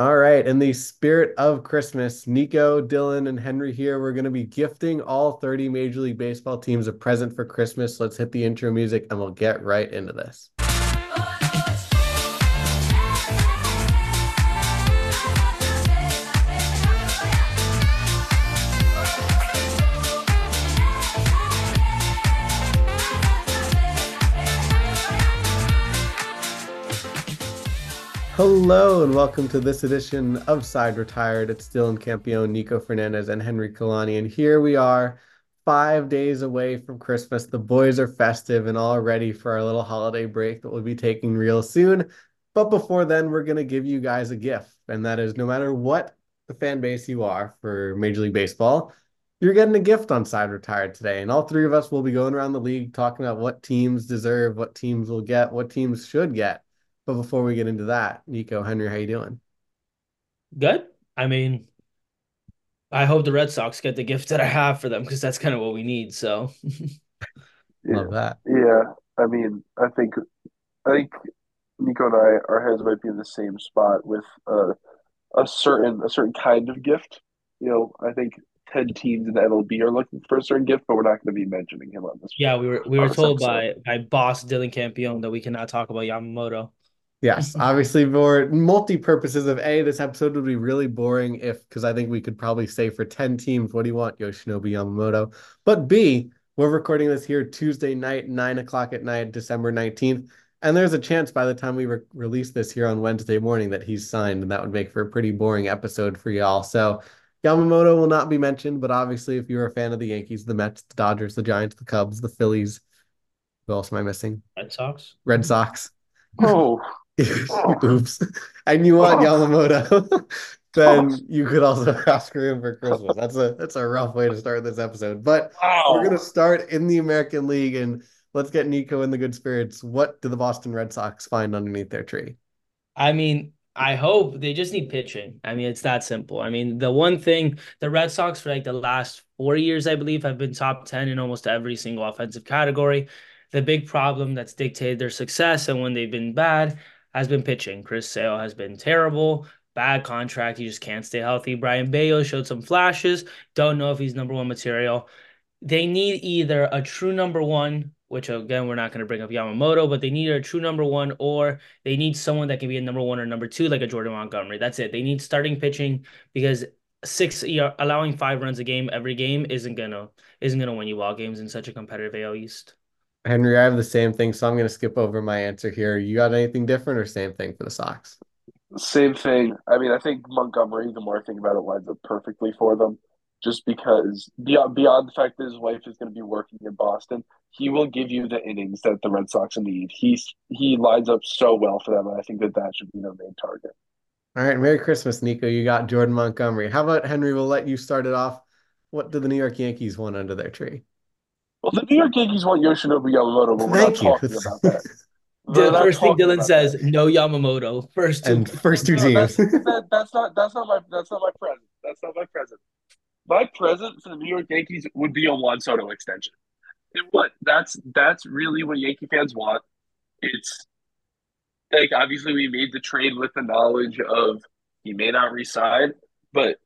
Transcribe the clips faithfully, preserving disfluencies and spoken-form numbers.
All right. In the spirit of Christmas, Nico, Dylan, and Henry here. We're going to be gifting all thirty Major League Baseball teams a present for Christmas. Let's hit the intro music and we'll get right into this. Hello and welcome to this edition of Side Retired. It's Dylan Campione, Nico Fernandez, and Henry Kalani. And here we are, five days away from Christmas. The boys are festive and all ready for our little holiday break that we'll be taking real soon. But before then, we're going to give you guys a gift. And that is, no matter what the fan base you are for Major League Baseball, you're getting a gift on Side Retired today. And all three of us will be going around the league talking about what teams deserve, what teams will get, what teams should get. But before we get into that, Nico, Henry, how you doing? Good. I mean, I hope the Red Sox get the gift that I have for them, because that's kind of what we need. So, yeah. Love that. Yeah, I mean, I think, I think Nico and I, our heads might be in the same spot with uh, a certain a certain kind of gift. You know, I think ten teams in the M L B are looking for a certain gift, but we're not going to be mentioning him on this. Yeah, we were we were told by, by boss Dylan Campione that we cannot talk about Yamamoto. Yes, obviously for multi-purposes of A, this episode would be really boring if, because I think we could probably say for ten teams, what do you want, Yoshinobu Yamamoto? But B, we're recording this here Tuesday night, nine o'clock at night, December nineteenth. And there's a chance by the time we re- release this here on Wednesday morning that he's signed, and that would make for a pretty boring episode for y'all. So Yamamoto will not be mentioned, but obviously if you're a fan of the Yankees, the Mets, the Dodgers, the Giants, the Cubs, the Phillies, who else am I missing? Red Sox. Red Sox. Oh, oh. Oops. And you want oh. Yamamoto, then oh. you could also ask him for Christmas. That's a that's a rough way to start this episode. But oh. we're gonna start in the American League, and let's get Nico in the good spirits. What do the Boston Red Sox find underneath their tree? I mean, I hope they just need pitching. I mean, it's that simple. I mean, the one thing the Red Sox for like the last four years, I believe, have been top ten in almost every single offensive category. The big problem that's dictated their success and when they've been bad has been pitching. Chris Sale has been terrible, bad contract. He just can't stay healthy. Brian Bello showed some flashes. Don't know if he's number one material. They need either a true number one, which again, we're not going to bring up Yamamoto, but they need a true number one, or they need someone that can be a number one or number two, like a Jordan Montgomery. That's it. They need starting pitching, because six allowing five runs a game every game isn't gonna isn't gonna win you ball games in such a competitive A L East. Henry, I have the same thing, so I'm going to skip over my answer here. You got anything different or same thing for the Sox? Same thing. I mean, I think Montgomery, the more I think about it, lines up perfectly for them, just because beyond, beyond the fact that his wife is going to be working in Boston, he will give you the innings that the Red Sox need. He's, he lines up so well for them, and I think that that should be their main target. All right, Merry Christmas, Nico. You got Jordan Montgomery. How about, Henry, we'll let you start it off. What do the New York Yankees want under their tree? Well, the New York Yankees want Yoshinobu Yamamoto, but we're Thank not you. talking about that. The first thing Dylan says, that. no Yamamoto. First two, and first two no, teams. That's, that, that's not that's not my that's not my present. That's not my present. My present for the New York Yankees would be a Juan Soto extension. And what that's that's really what Yankee fans want. It's like, obviously we made the trade with the knowledge of he may not re-sign, but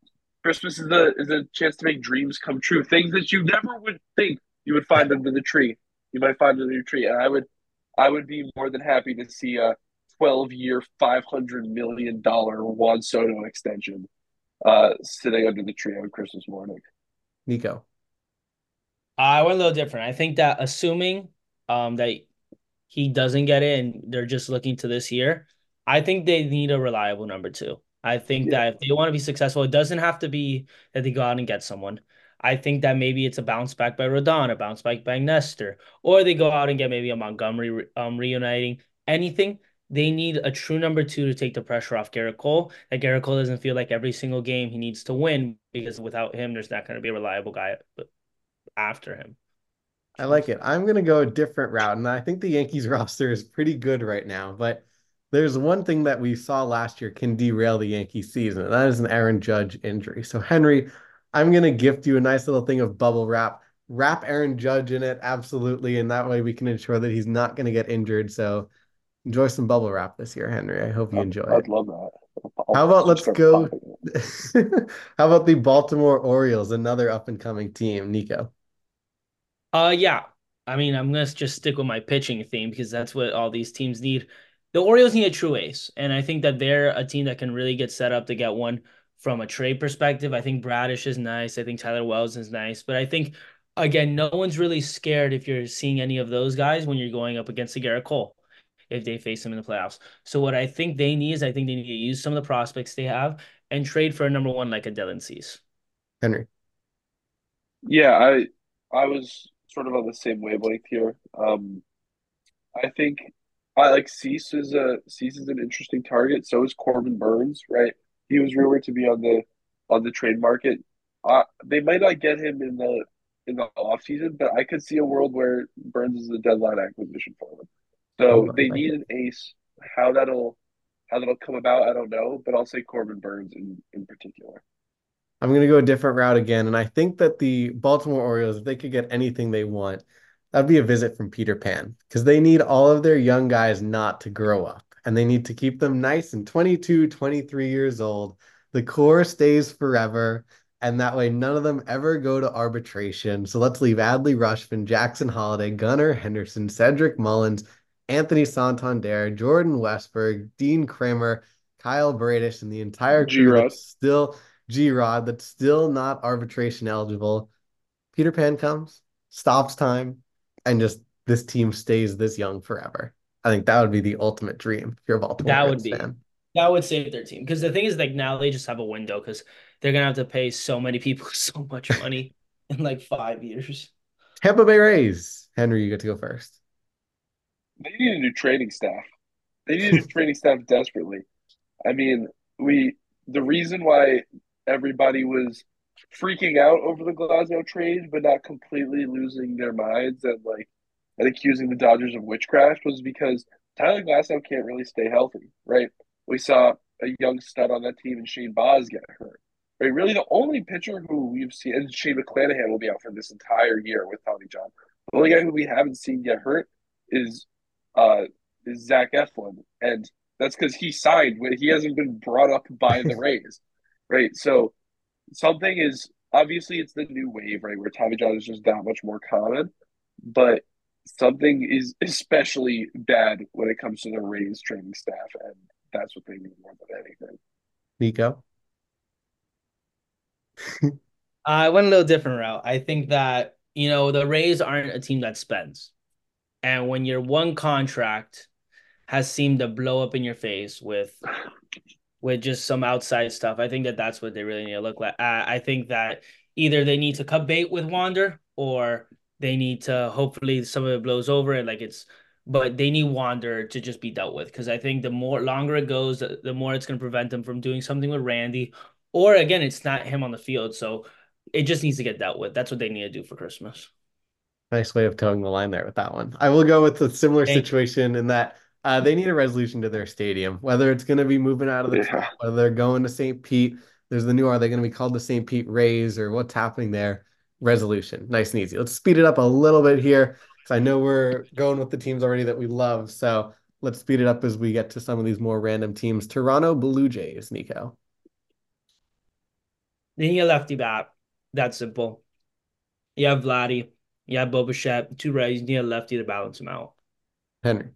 Christmas is a is a chance to make dreams come true. Things that you never would think you would find under the tree. You might find under the tree, and I would, I would be more than happy to see a twelve-year, five hundred million dollar Juan Soto extension uh, sitting under the tree on Christmas morning. Nico, I went a little different. I think that assuming um, that he doesn't get it, and they're just looking to this year, I think they need a reliable number two. I think yeah. that if they want to be successful, it doesn't have to be that they go out and get someone. I think that maybe it's a bounce back by Rodon, a bounce back by Nestor, or they go out and get maybe a Montgomery um, reuniting. Anything. They need a true number two to take the pressure off Gerrit Cole. That Gerrit Cole doesn't feel like every single game he needs to win, because without him, there's not going to be a reliable guy after him. I like it. I'm going to go a different route, and I think the Yankees roster is pretty good right now, but there's one thing that we saw last year can derail the Yankees season, and that is an Aaron Judge injury. So, Henry, I'm going to gift you a nice little thing of bubble wrap. Wrap Aaron Judge in it, absolutely, and that way we can ensure that he's not going to get injured. So Enjoy some bubble wrap this year, Henry. I hope you enjoy I'd, it. I'd love that. I'll, How about I'll let's go? How about the Baltimore Orioles, another up and coming team, Nico? Uh, yeah. I mean, I'm gonna just stick with my pitching theme because that's what all these teams need. The Orioles need a true ace, and I think that they're a team that can really get set up to get one from a trade perspective. I think Bradish is nice. I think Tyler Wells is nice, but I think again, no one's really scared if you're seeing any of those guys when you're going up against the Gerrit Cole, if they face him in the playoffs. So what I think they need is I think they need to use some of the prospects they have and trade for a number one like a Dylan Cease. Henry. Yeah, I I was sort of on the same wavelength here. Um, I think I like Cease is a Cease is an interesting target. So is Corbin Burns, right? He was rumored to be on the on the trade market. Uh, they might not get him in the in the offseason, but I could see a world where Burns is a deadline acquisition for them. So they need an ace. How that'll how that'll come about, I don't know, but I'll say Corbin Burns in, in particular. I'm going to go a different route again, and I think that the Baltimore Orioles, if they could get anything they want, that'd be a visit from Peter Pan, because they need all of their young guys not to grow up, and they need to keep them nice and twenty-two, twenty-three years old. The core stays forever, and that way none of them ever go to arbitration. So let's leave Adley Rushman, Jackson Holiday, Gunnar Henderson, Cedric Mullins, Anthony Santander, Jordan Westberg, Dean Kramer, Kyle Bradish, and the entire crew that's still G-Rod that's still not arbitration eligible. Peter Pan comes, stops time, and just this team stays this young forever. I think that would be the ultimate dream if you're a Baltimore that would be, fan. That would save their team. Because the thing is, like, now they just have a window because they're going to have to pay so many people so much money in like five years. Tampa Bay Rays. Henry, you get to go first. They need a new training staff. They need a new training staff desperately. I mean, we the reason why everybody was freaking out over the Glasnow trade, but not completely losing their minds and like and accusing the Dodgers of witchcraft was because Tyler Glasnow can't really stay healthy, right? We saw a young stud on that team and Shane Baz get hurt. Right? Really, the only pitcher who we've seen, and Shane McClanahan will be out for this entire year with Tommy John. The only guy who we haven't seen get hurt is. Uh, is Zach Eflin, and that's because he signed. He hasn't been brought up by the Rays, right? So something is obviously it's the new wave, right, where Tommy John is just that much more common, but something is especially bad when it comes to the Rays training staff, and that's what they need more than anything. Nico? I went a little different route. I think that, you know, the Rays aren't a team that spends. And when your one contract has seemed to blow up in your face with with just some outside stuff, I think that that's what they really need to look like. Uh, I think that either they need to cut bait with Wander or they need to hopefully some of it blows over and like it's but they need Wander to just be dealt with because I think the more longer it goes, the, the more it's going to prevent them from doing something with Randy. Or again, it's not him on the field. So it just needs to get dealt with. That's what they need to do for Christmas. Nice way of towing the line there with that one. I will go with a similar Thank situation in that uh, they need a resolution to their stadium, whether it's going to be moving out of the yeah. top, whether they're going to Saint Pete. There's the new, are they going to be called the Saint Pete Rays or what's happening there? Resolution. Nice and easy. Let's speed it up a little bit here because I know we're going with the teams already that we love. So let's speed it up as we get to some of these more random teams. Toronto Blue Jays, Nico. They need a lefty bat. That's simple. You have Vladdy. Yeah, Bobuchet, two righties, you need a lefty to balance him out. Henry.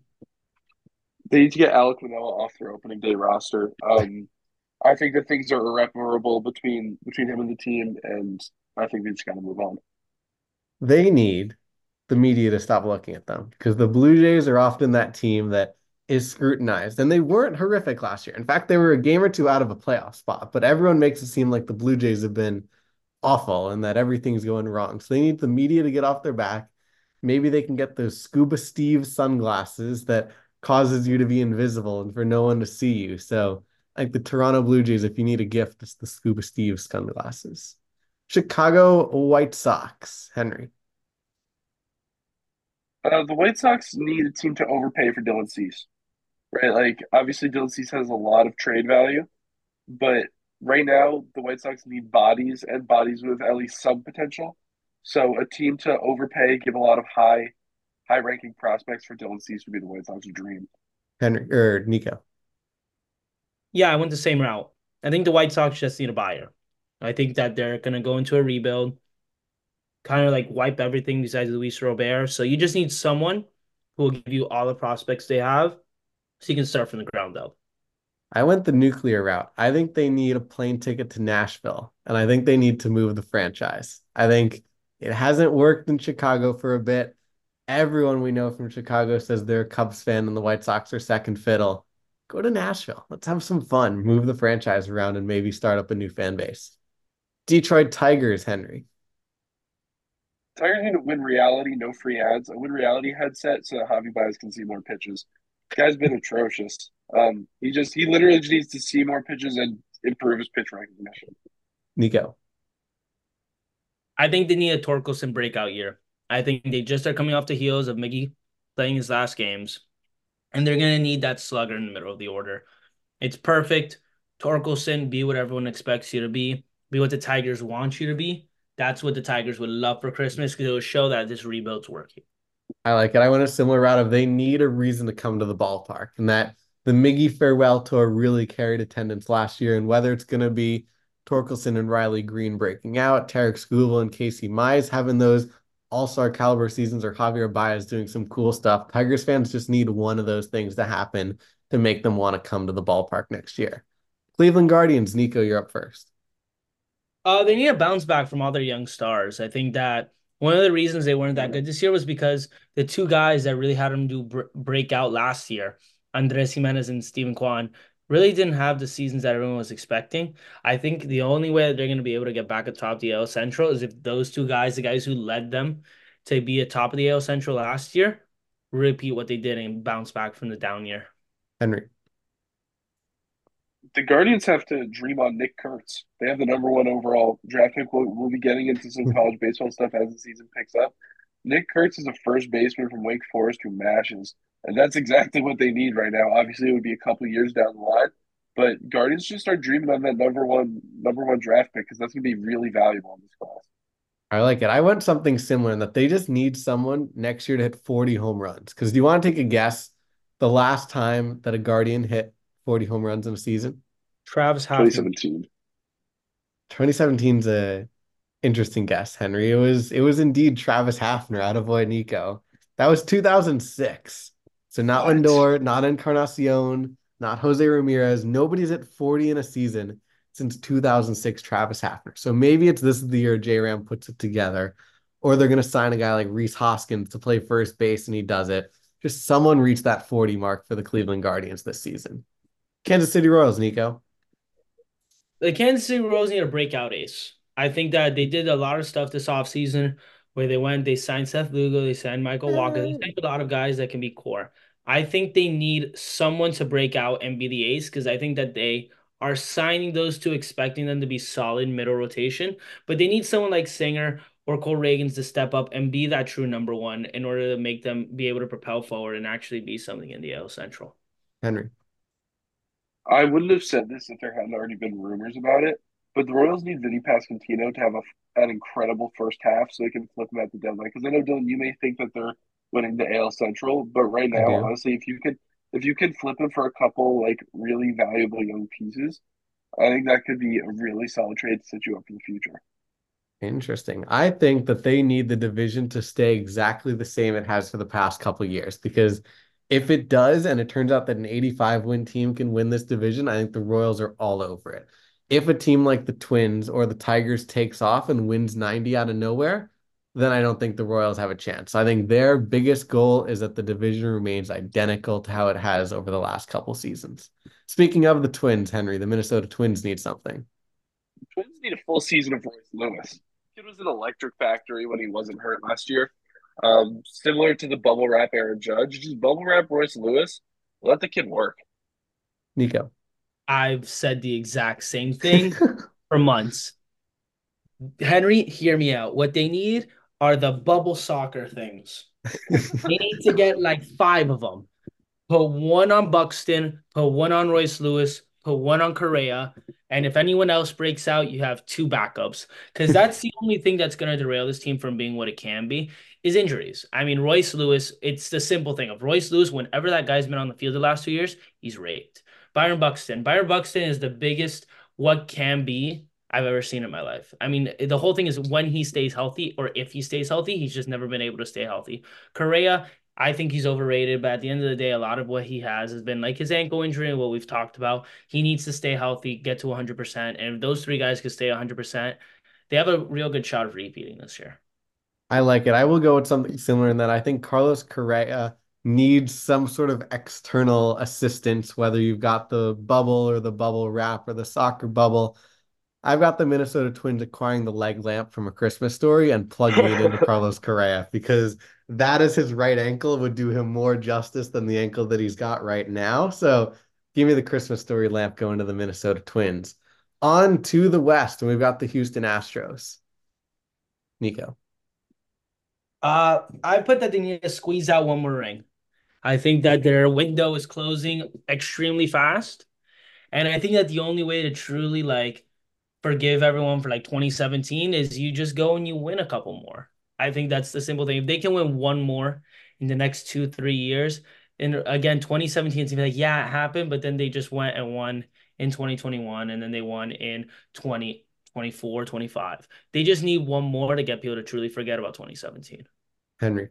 They need to get Alec Manoah off their opening day roster. Um, I think that things are irreparable between between him and the team, and I think they just got to move on. They need the media to stop looking at them because the Blue Jays are often that team that is scrutinized, and they weren't horrific last year. In fact, they were a game or two out of a playoff spot, but everyone makes it seem like the Blue Jays have been awful and that everything's going wrong. So they need the media to get off their back. Maybe they can get those Scuba Steve sunglasses that causes you to be invisible and for no one to see you. So like the Toronto Blue Jays, if you need a gift, it's the Scuba Steve sunglasses. Chicago White Sox, Henry. Uh, the White Sox need a team to overpay for Dylan Cease, right? Like obviously Dylan Cease has a lot of trade value, but right now, the White Sox need bodies and bodies with at least some potential. So a team to overpay, give a lot of high, high-ranking prospects for Dylan Cease would be the White Sox dream. Henry or Nico? Yeah, I went the same route. I think the White Sox just need a buyer. I think that they're going to go into a rebuild, kind of like wipe everything besides Luis Robert. So you just need someone who will give you all the prospects they have so you can start from the ground up. I went the nuclear route. I think they need a plane ticket to Nashville, and I think they need to move the franchise. I think it hasn't worked in Chicago for a bit. Everyone we know from Chicago says they're a Cubs fan and the White Sox are second fiddle. Go to Nashville. Let's have some fun. Move the franchise around and maybe start up a new fan base. Detroit Tigers, Henry. Tigers need a win reality, no free ads. A win reality headset so Javi Baez can see more pitches. The guy's been atrocious. Um, he just he literally just needs to see more pitches and improve his pitch recognition. Nico. I think they need a Torkelson breakout year. I think they just are coming off the heels of Miggy playing his last games, and they're going to need that slugger in the middle of the order. It's perfect. Torkelson, be what everyone expects you to be. Be what the Tigers want you to be. That's what the Tigers would love for Christmas, because it will show that this rebuild's working. I like it. I went a similar route of they need a reason to come to the ballpark, and that the Miggy farewell tour really carried attendance last year, and whether it's going to be Torkelson and Riley Green breaking out, Tarek Skubal and Casey Mize having those all-star caliber seasons, or Javier Baez doing some cool stuff. Tigers fans just need one of those things to happen to make them want to come to the ballpark next year. Cleveland Guardians, Nico, you're up first. Uh, they need a bounce back from all their young stars. I think that one of the reasons they weren't that good this year was because the two guys that really had them do br- break out last year, Andrés Giménez and Steven Kwan, really didn't have the seasons that everyone was expecting. I think the only way that they're going to be able to get back atop the A L Central is if those two guys, the guys who led them to be atop of the A L Central last year, repeat what they did and bounce back from the down year. Henry. The Guardians have to dream on Nick Kurtz. They have the number one overall draft pick. We'll, we'll be getting into some college baseball stuff as the season picks up. Nick Kurtz is a first baseman from Wake Forest who mashes. And that's exactly what they need right now. Obviously, it would be a couple of years down the line, but Guardians just start dreaming on that number one number one draft pick, because that's going to be really valuable in this class. I like it. I want something similar in that they just need someone next year to hit forty home runs. Because do you want to take a guess the last time that a Guardian hit forty home runs in a season? Travis Hafner. twenty seventeen. twenty seventeen's a interesting guess, Henry. It was, it was indeed Travis Hafner out of Nico. That was two thousand six. So not what? Lindor, not Encarnacion, not Jose Ramirez. Nobody's at forty in a season since two thousand six Travis Hafner. So maybe it's this is the year J-Ram puts it together, or they're going to sign a guy like Rhys Hoskins to play first base and he does it. Just someone reached that forty mark for the Cleveland Guardians this season. Kansas City Royals, Nico. The Kansas City Royals need a breakout ace. I think that they did a lot of stuff this offseason where they went, they signed Seth Lugo, they signed Michael Walker, they signed a lot of guys that can be core. I think they need someone to break out and be the ace, because I think that they are signing those two, expecting them to be solid middle rotation, but they need someone like Singer or Cole Reagans to step up and be that true number one in order to make them be able to propel forward and actually be something in the A L Central. Henry. I wouldn't have said this if there hadn't already been rumors about it, but the Royals need Vinny Pascantino to have a, an incredible first half so they can flip him at the deadline. Because I know, Dylan, you may think that they're winning the A L Central, but right now, yeah. honestly, if you could if you could flip him for a couple like really valuable young pieces, I think that could be a really solid trade to set you up for the future. Interesting. I think that they need the division to stay exactly the same it has for the past couple of years, because if it does, and it turns out that an eighty-five win team can win this division, I think the Royals are all over it. If a team like the Twins or the Tigers takes off and wins ninety out of nowhere, then I don't think the Royals have a chance. I think their biggest goal is that the division remains identical to how it has over the last couple seasons. Speaking of the Twins, Henry, the Minnesota Twins need something. The Twins need a full season of Royce Lewis. It was an electric factory when he wasn't hurt last year. Um, similar to the bubble wrap Aaron Judge, just bubble wrap Royce Lewis. Let the kid work. Nico, I've said the exact same thing for months. Henry, hear me out. What they need are the bubble soccer things. They need to get like five of them. Put one on Buxton. Put one on Royce Lewis. Put one on Correa. And if anyone else breaks out, you have two backups, because that's the only thing that's going to derail this team from being what it can be is injuries. I mean, Royce Lewis, it's the simple thing of Royce Lewis. Whenever that guy's been on the field the last two years, he's raked. Byron Buxton. Byron Buxton is the biggest what can be I've ever seen in my life. I mean, the whole thing is when he stays healthy, or if he stays healthy, he's just never been able to stay healthy. Correa, I think he's overrated, but at the end of the day, a lot of what he has has been like his ankle injury and what we've talked about. He needs to stay healthy, get to one hundred percent, and if those three guys could stay one hundred percent, they have a real good shot of repeating this year. I like it. I will go with something similar in that I think Carlos Correa needs some sort of external assistance, whether you've got the bubble or the bubble wrap or the soccer bubble. I've got the Minnesota Twins acquiring the leg lamp from A Christmas Story and plugging it into Carlos Correa, because that is his right ankle would do him more justice than the ankle that he's got right now. So give me the Christmas Story lamp going to the Minnesota Twins. On to the West, and we've got the Houston Astros. Nico. Uh, I put that they need to squeeze out one more ring. I think that their window is closing extremely fast. And I think that the only way to truly like forgive everyone for like twenty seventeen is you just go and you win a couple more. I think that's the simple thing. If they can win one more in the next two, three years, and again, twenty seventeen is like, yeah, it happened, but then they just went and won in twenty twenty-one, and then they won in twenty twenty-four, twenty-five. They just need one more to get people to truly forget about twenty seventeen. Henry.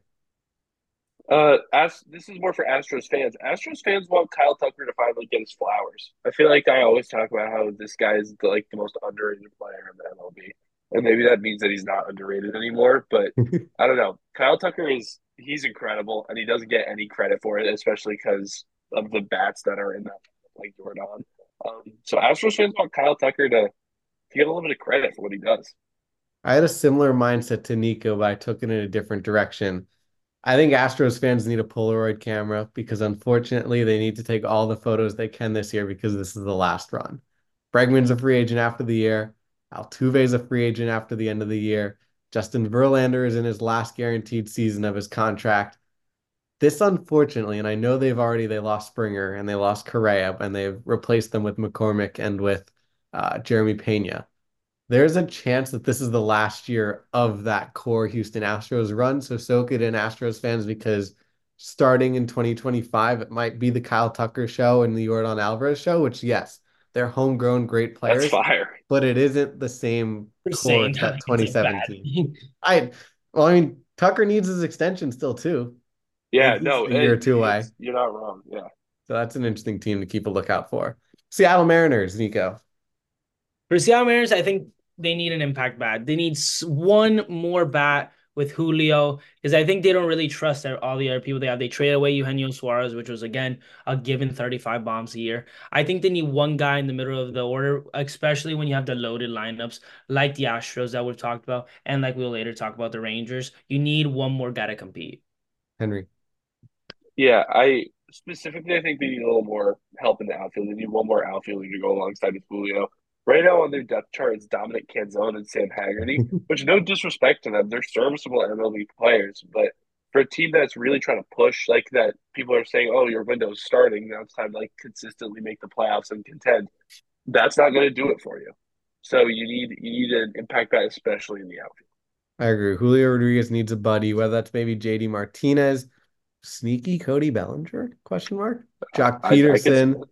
Uh, as this is more for Astros fans. Astros fans want Kyle Tucker to finally get his flowers. I feel like I always talk about how this guy is the, like the most underrated player in the M L B, and maybe that means that he's not underrated anymore. But I don't know. Kyle Tucker is he's incredible, and he doesn't get any credit for it, especially because of the bats that are in that, like Jordan. Um, so Astros fans want Kyle Tucker to get a little bit of credit for what he does. I had a similar mindset to Nico, but I took it in a different direction. I think Astros fans need a Polaroid camera, because unfortunately they need to take all the photos they can this year, because this is the last run. Bregman's a free agent after the year. Altuve's a free agent after the end of the year. Justin Verlander is in his last guaranteed season of his contract. This unfortunately, and I know they've already, they lost Springer and they lost Correa and they've replaced them with McCormick and with uh, Jeremy Pena. There's a chance that this is the last year of that core Houston Astros run. So soak it in, Astros fans, because starting in twenty twenty-five, it might be the Kyle Tucker show and the Yordan Alvarez show, which, yes, they're homegrown great players. That's fire. But it isn't the same We're core as that twenty seventeen. I, well, I mean, Tucker needs his extension still, too. Yeah, no. A year or two away. You're not wrong, yeah. So that's an interesting team to keep a lookout for. Seattle Mariners, Nico. For Seattle Mariners, I think they need an impact bat. They need one more bat with Julio, because I think they don't really trust all the other people they have. They traded away Eugenio Suarez, which was, again, a given thirty-five bombs a year. I think they need one guy in the middle of the order, especially when you have the loaded lineups like the Astros that we've talked about, and like we'll later talk about the Rangers. You need one more guy to compete. Henry. Yeah, I specifically I think they need a little more help in the outfield. They need one more outfielder to go alongside with Julio. Right now on their depth chart, it's Dominic Canzone and Sam Haggerty, which no disrespect to them. They're serviceable M L B players. But for a team that's really trying to push, like that people are saying, oh, your window's starting, now it's time to like consistently make the playoffs and contend, that's not going to do it for you. So you need you need an impact bat, especially in the outfield. I agree. Julio Rodriguez needs a buddy, whether that's maybe J D Martinez, sneaky Cody Bellinger, question mark, Jock Peterson. I, I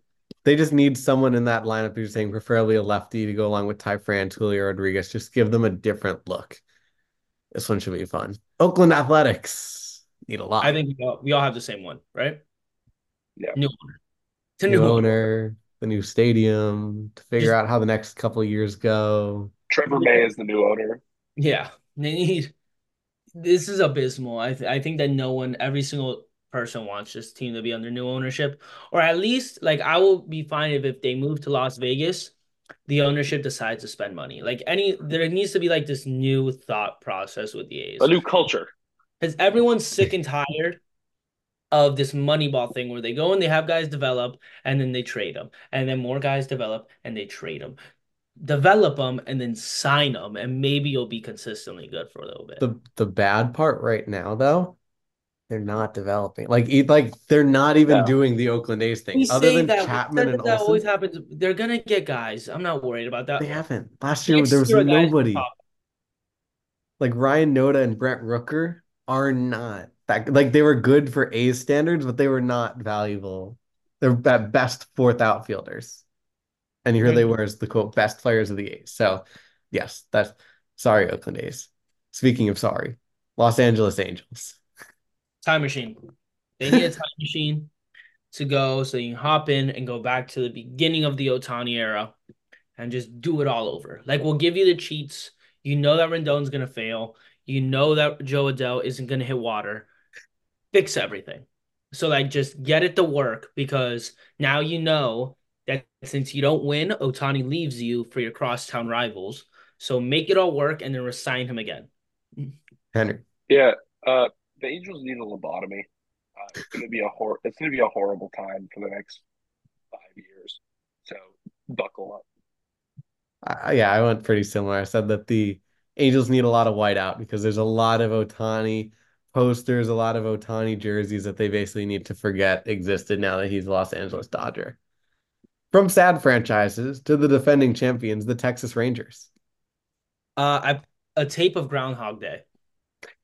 They just need someone in that lineup who's saying preferably a lefty to go along with Ty France, Julio Rodriguez. Just give them a different look. This one should be fun. Oakland Athletics need a lot. I think we all, we all have the same one, right? Yeah. New owner. It's a new, new owner, owner. The new stadium. To figure just, out how the next couple of years go. Trevor May is the new owner. Yeah. They need. This is abysmal. I th- I think that no one, every single person wants this team to be under new ownership, or at least like I will be fine if, if they move to Las Vegas, the ownership decides to spend money. Like any, there needs to be like this new thought process with the A's, a new culture, because everyone's sick and tired of this Moneyball thing where they go and they have guys develop and then they trade them, and then more guys develop and they trade them. Develop them and then sign them, and maybe you'll be consistently good for a little bit. The the bad part right now though they're not developing. Like, like they're not even yeah. doing the Oakland A's thing. We Other than that, Chapman that, and that Olsen, always happens. They're gonna get guys. I'm not worried about that. They haven't. Last year Next there was nobody. Like Ryan Noda and Brent Rooker are not that. Like they were good for A's standards, but they were not valuable. They're at best fourth outfielders, and here mm-hmm. they were as the quote best players of the A's. So, yes, that's sorry Oakland A's. Speaking of sorry, Los Angeles Angels. Time machine. They need a time machine to go so you can hop in and go back to the beginning of the Ohtani era and just do it all over. Like, we'll give you the cheats. You know that Rendon's going to fail. You know that Joe Adele isn't going to hit water. Fix everything. So, like, just get it to work, because now you know that since you don't win, Ohtani leaves you for your crosstown rivals. So make it all work and then resign him again. Henry. Yeah. Uh, the Angels need a lobotomy. Uh, it's going to be a hor- It's going to be a horrible time for the next five years. So buckle up. Uh, yeah, I went pretty similar. I said that the Angels need a lot of whiteout because there's a lot of Ohtani posters, a lot of Ohtani jerseys that they basically need to forget existed now that he's a Los Angeles Dodger. From sad franchises to the defending champions, the Texas Rangers. Uh, I, a tape of Groundhog Day.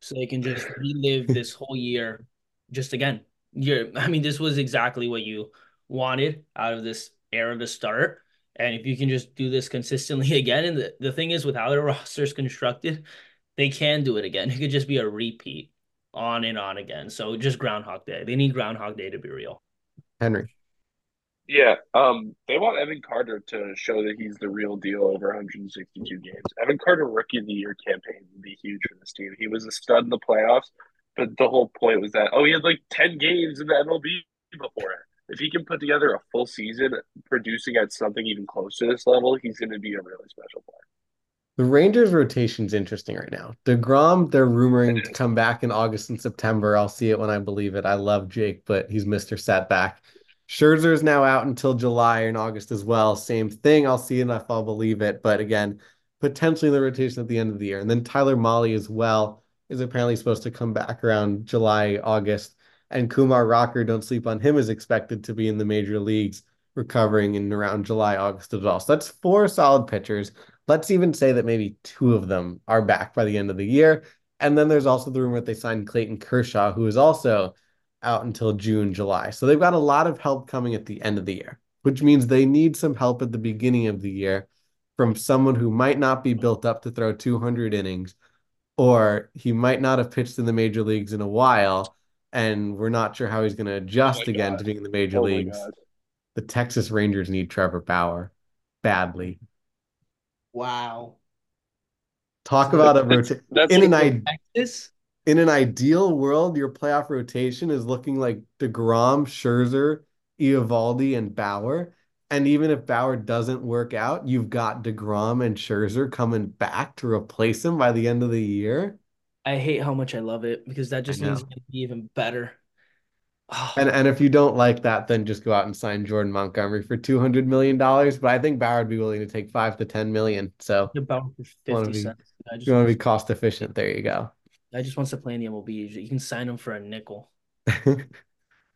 So they can just relive this whole year just again. You're, I mean, this was exactly what you wanted out of this era to start. And if you can just do this consistently again, and the, the thing is with how their roster is constructed, they can do it again. It could just be a repeat on and on again. So just Groundhog Day. They need Groundhog Day to be real. Henry. Yeah, um, they want Evan Carter to show that he's the real deal over one hundred sixty-two games. Evan Carter Rookie of the Year campaign would be huge for this team. He was a stud in the playoffs, but the whole point was that, oh, he had like ten games in the M L B before it. If he can put together a full season producing at something even close to this level, he's going to be a really special player. The Rangers' rotation's interesting right now. DeGrom, they're rumoring to come back in August and September. I'll see it when I believe it. I love Jake, but he's Mister Setback. Scherzer is now out until July and August as well. Same thing. I'll see it if I'll believe it. But again, potentially the rotation at the end of the year. And then Tyler Mahle as well is apparently supposed to come back around July, August. And Kumar Rocker, don't sleep on him, is expected to be in the major leagues recovering in around July, August as well. So that's four solid pitchers. Let's even say that maybe two of them are back by the end of the year. And then there's also the rumor that they signed Clayton Kershaw, who is also out until June, July. So they've got a lot of help coming at the end of the year, which means they need some help at the beginning of the year from someone who might not be built up to throw two hundred innings, or he might not have pitched in the major leagues in a while, and we're not sure how he's going to adjust oh again God. to being in the major oh leagues. The Texas Rangers need Trevor Bauer badly. Wow. Talk so about a rotation. In an idea. Texas? In an ideal world, your playoff rotation is looking like DeGrom, Scherzer, Eovaldi, and Bauer. And even if Bauer doesn't work out, you've got DeGrom and Scherzer coming back to replace him by the end of the year. I hate how much I love it, because that just means it's going to be even better. Oh. And and if you don't like that, then just go out and sign Jordan Montgomery for two hundred million dollars. But I think Bauer would be willing to take five to ten million dollars. So you want to be, I just you want to be cost efficient. There you go. I just wants to play in the M L B. You can sign him for a nickel.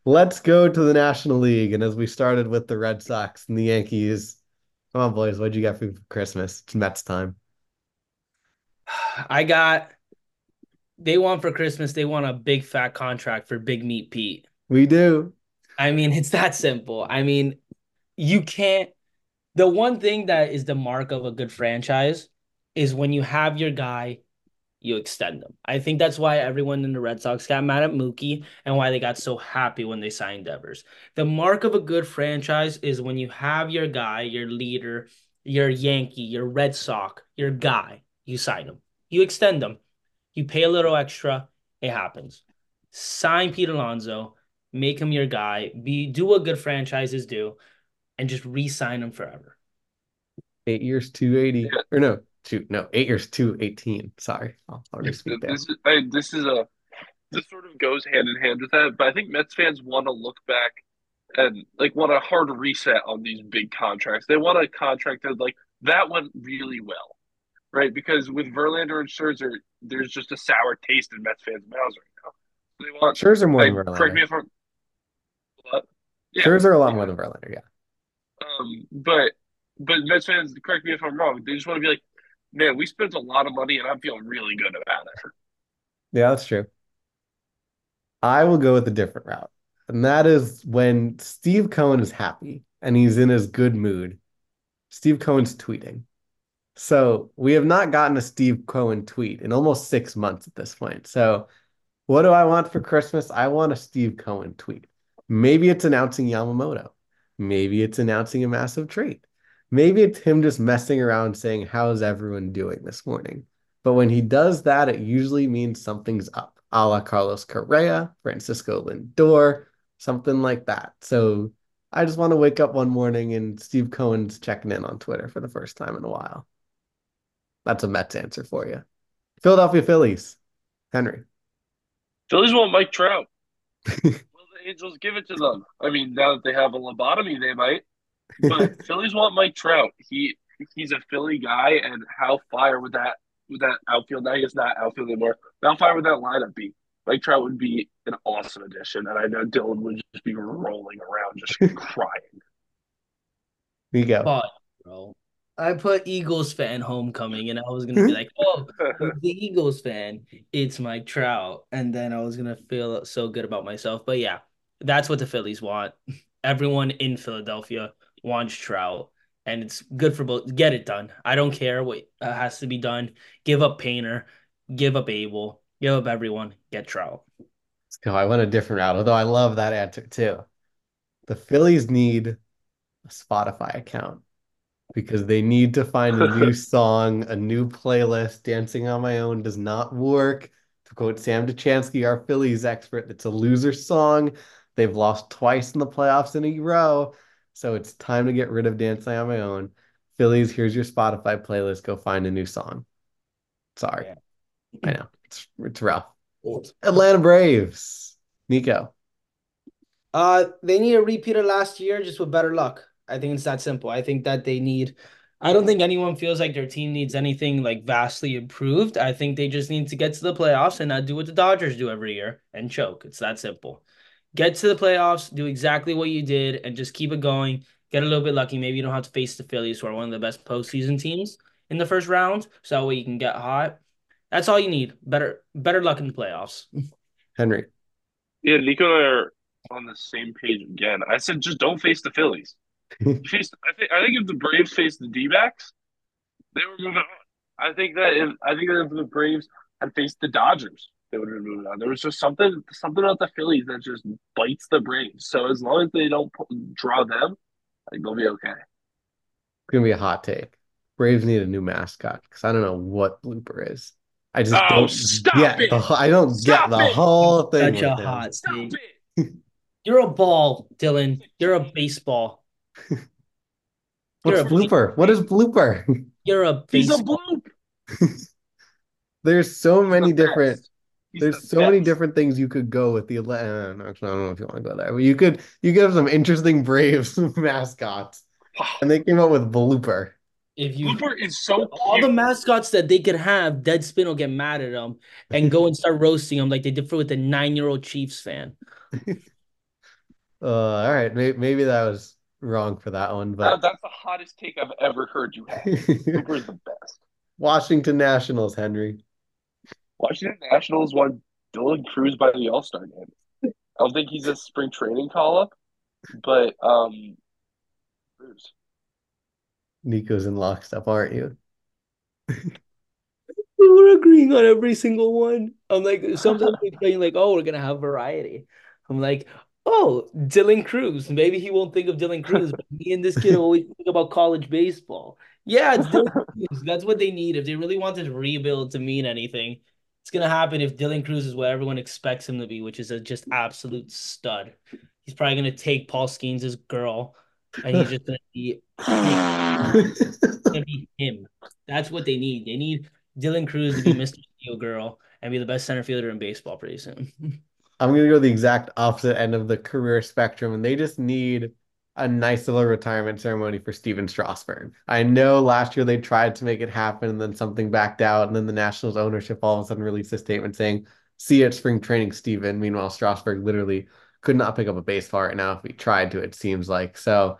Let's go to the National League. And as we started with the Red Sox and the Yankees, come on, boys, what'd you get for Christmas? It's Mets time. I got, they want for Christmas, they want a big fat contract for Big Meat Pete. We do. I mean, it's that simple. I mean, you can't, the one thing that is the mark of a good franchise is when you have your guy, you extend them. I think that's why everyone in the Red Sox got mad at Mookie and why they got so happy when they signed Devers. The mark of a good franchise is when you have your guy, your leader, your Yankee, your Red Sox, your guy, you sign him. You extend them. You pay a little extra. It happens. Sign Pete Alonso. Make him your guy. Be, do what good franchises do and just re-sign him forever. Eight years, two eighty. Or no. Two, no, eight years, two, eighteen. Sorry. I'll, I'll this, this, is, I, this is a, this sort of goes hand in hand with that, but I think Mets fans want to look back and like want a hard reset on these big contracts. They want a contract that like, that went really well, right? Because with Verlander and Scherzer, there's just a sour taste in Mets fans' mouths right now. Do they want Scherzer more like, than Verlander? Correct me if I'm. Uh, yeah. Scherzer a lot more than Verlander, yeah. Um, but but Mets fans, correct me if I'm wrong. They just want to be like, man, we spent a lot of money, and I'm feeling really good about it. Yeah, that's true. I will go with a different route, and that is when Steve Cohen is happy and he's in his good mood. Steve Cohen's tweeting. So we have not gotten a Steve Cohen tweet in almost six months at this point. So what do I want for Christmas? I want a Steve Cohen tweet. Maybe it's announcing Yamamoto. Maybe it's announcing a massive trade. Maybe it's him just messing around saying, how's everyone doing this morning? But when he does that, it usually means something's up, a la Carlos Correa, Francisco Lindor, something like that. So I just want to wake up one morning and Steve Cohen's checking in on Twitter for the first time in a while. That's a Mets answer for you. Philadelphia Phillies. Henry. Phillies want Mike Trout. Will the Angels give it to them? I mean, now that they have a lobotomy, they might. But Phillies want Mike Trout. He he's a Philly guy, and how fire would that would that outfield? Now he's not outfield anymore. How fire would that lineup be? Mike Trout would be an awesome addition, and I know Dylan would just be rolling around, just crying. There you go. But, bro, I put Eagles fan homecoming, and I was gonna be like, "Oh, the Eagles fan, it's Mike Trout," and then I was gonna feel so good about myself. But yeah, that's what the Phillies want. Everyone in Philadelphia wants Trout, and it's good for both. Get it done. I don't care what uh, has to be done. Give up Painter. Give up Abel. Give up everyone. Get Trout. Let's go. I went a different route, although I love that answer too. The Phillies need a Spotify account because they need to find a new song, a new playlist. Dancing on My Own does not work. To quote Sam Dechansky, our Phillies expert, it's a loser song. They've lost twice in the playoffs in a row. So it's time to get rid of Dancing on My Own. Phillies, here's your Spotify playlist. Go find a new song. Sorry. Yeah. I know. It's, it's rough. Atlanta Braves. Nico. Uh, they need a repeat of last year, just with better luck. I think it's that simple. I think that they need – I don't think anyone feels like their team needs anything, like, vastly improved. I think they just need to get to the playoffs and not do what the Dodgers do every year and choke. It's that simple. Get to the playoffs, do exactly what you did, and just keep it going. Get a little bit lucky. Maybe you don't have to face the Phillies, who are one of the best postseason teams in the first round, so that way you can get hot. That's all you need. Better better luck in the playoffs. Henry. Yeah, Nico and I are on the same page again. I said just don't face the Phillies. face, I, think, I think if the Braves faced the D-backs, they were moving on. I think that if I think that if the Braves had faced the Dodgers, they would have been moving on. There was just something something about the Phillies that just bites the Braves. So as long as they don't draw them, I think they'll be okay. It's going to be a hot take. Braves need a new mascot because I don't know what Blooper is. I just oh, don't stop get it. The, I don't stop get the it. Whole thing. Such a hot stop it. You're a ball, Dylan. You're a baseball. What's a blooper? What is blooper? You're a baseball. He's a bloop. There's so many the different. There's the so best. many different things you could go with the Atlanta. Actually, I don't know if you want to go there, but you could. You could have some interesting Braves mascots, and they came up with blooper. If you Blooper is so all cute. The mascots that they could have, Deadspin will get mad at them and go and start roasting them like they did for with the nine-year-old Chiefs fan. uh, all right, maybe, maybe that was wrong for that one, but uh, that's the hottest take I've ever heard you have. Blooper is the best. Washington Nationals, Henry. Washington Nationals won Dylan Cruz by the All-Star game. I don't think he's a spring training call-up, but um, Cruz. Nico's in lockstep, aren't you? We were agreeing on every single one. I'm like, sometimes we're playing like, oh, we're going to have variety. I'm like, oh, Dylan Cruz. Maybe he won't think of Dylan Cruz, but me and this kid always think about college baseball. Yeah, it's Dylan Cruz. That's what they need. If they really want this rebuild to mean anything, it's going to happen if Dylan Cruz is what everyone expects him to be, which is a just absolute stud. He's probably going to take Paul Skeens' girl. And he's just gonna be, gonna be him. That's what they need. They need Dylan Cruz to be Mister Steel Girl and be the best center fielder in baseball pretty soon. I'm gonna go the exact opposite end of the career spectrum, and they just need a nice little retirement ceremony for Steven Strasburg. I know last year they tried to make it happen, and then something backed out, and then the Nationals ownership all of a sudden released a statement saying see you at spring training, Steven. Meanwhile, Strasburg literally could not pick up a baseball right now if he tried to, it seems like. So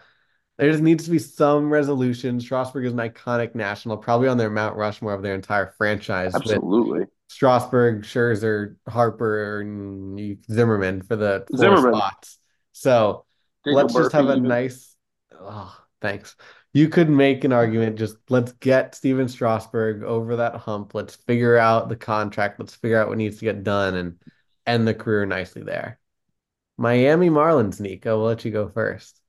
there just needs to be some resolution. Strasburg is an iconic national, probably on their Mount Rushmore of their entire franchise. Absolutely. Strasburg, Scherzer, Harper, and Zimmerman for the four Zimmerman. spots. So Jacob let's Murphy, just have a even. nice... Oh, thanks. You could make an argument, just let's get Steven Strasburg over that hump. Let's figure out the contract. Let's figure out what needs to get done and end the career nicely there. Miami Marlins, Nico, we'll let you go first.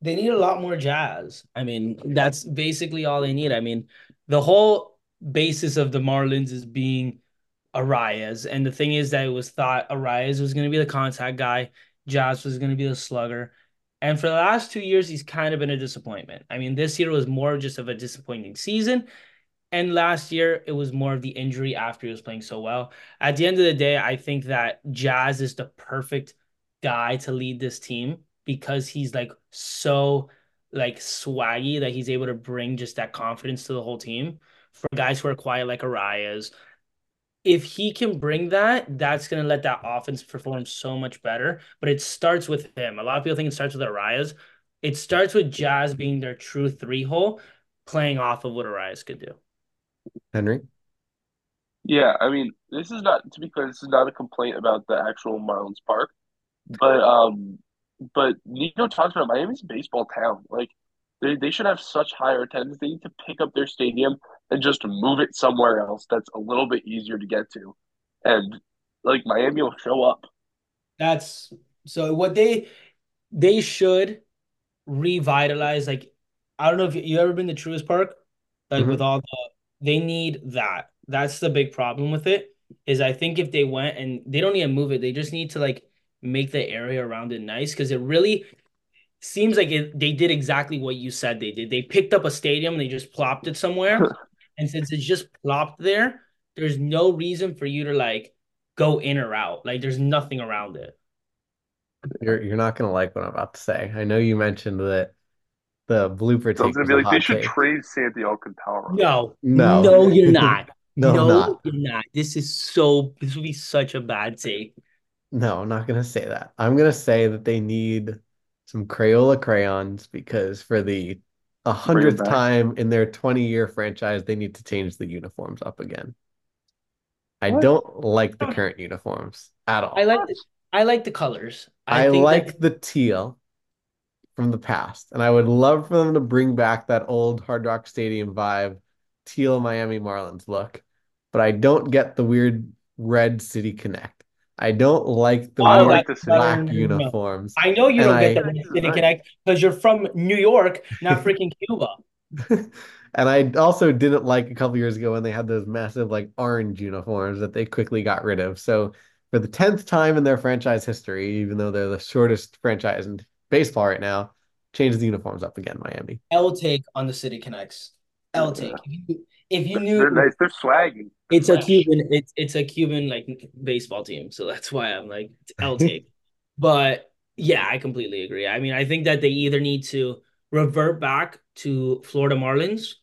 They need a lot more Jazz. I mean, that's basically all they need. I mean, the whole basis of the Marlins is being Arias. And the thing is that it was thought Arias was going to be the contact guy. Jazz was going to be the slugger. And for the last two years, he's kind of been a disappointment. I mean, this year was more just of a disappointing season. And last year, it was more of the injury after he was playing so well. At the end of the day, I think that Jazz is the perfect guy to lead this team because he's like so like swaggy that he's able to bring just that confidence to the whole team. For guys who are quiet like Arias, if he can bring that, that's going to let that offense perform so much better. But it starts with him. A lot of people think it starts with Arias. It starts with Jazz being their true three-hole, playing off of what Arias could do. Henry? Yeah, I mean, this is not, to be clear, this is not a complaint about the actual Marlins Park. But, um, but Nico talks about Miami's baseball town. Like, they, they should have such higher attendance. They need to pick up their stadium and just move it somewhere else that's a little bit easier to get to. And, like, Miami will show up. That's – so what they – they should revitalize, like – I don't know if you ever been to Truist Park, like, mm-hmm. with all the – they need that. That's the big problem with it is I think if they went and they don't need to move it, they just need to, like, make the area around it nice because it really – seems like it, they did exactly what you said they did. They picked up a stadium and they just plopped it somewhere. And since it's just plopped there, there's no reason for you to, like, go in or out. Like, there's nothing around it. You're you're not going to like what I'm about to say. I know you mentioned that the blooper so take was be like, They should take. trade Sandy Alcantara. No. No. No, you're not. no, no not. you're not. This is so – this would be such a bad take. No, I'm not going to say that. I'm going to say that they need – some Crayola crayons because for the hundredth time in their twenty-year franchise, they need to change the uniforms up again. I what? don't like the current uniforms at all. I like the, I like the colors. I, I think like that... the teal from the past, and I would love for them to bring back that old Hard Rock Stadium vibe, teal Miami Marlins look. But I don't get the weird red City Connect. I don't like the oh, like black um, uniforms. I know you and don't I, get the City Connect because you're from New York, not freaking Cuba. And I also didn't like a couple years ago when they had those massive like orange uniforms that they quickly got rid of. So for the tenth time in their franchise history, even though they're the shortest franchise in baseball right now, change the uniforms up again, Miami. L take on the City Connects. L take. Yeah. If you knew, they're nice. They're swaggy. It's a Cuban. It's it's a Cuban like baseball team, so that's why I'm like I'll take. But yeah, I completely agree. I mean, I think that they either need to revert back to Florida Marlins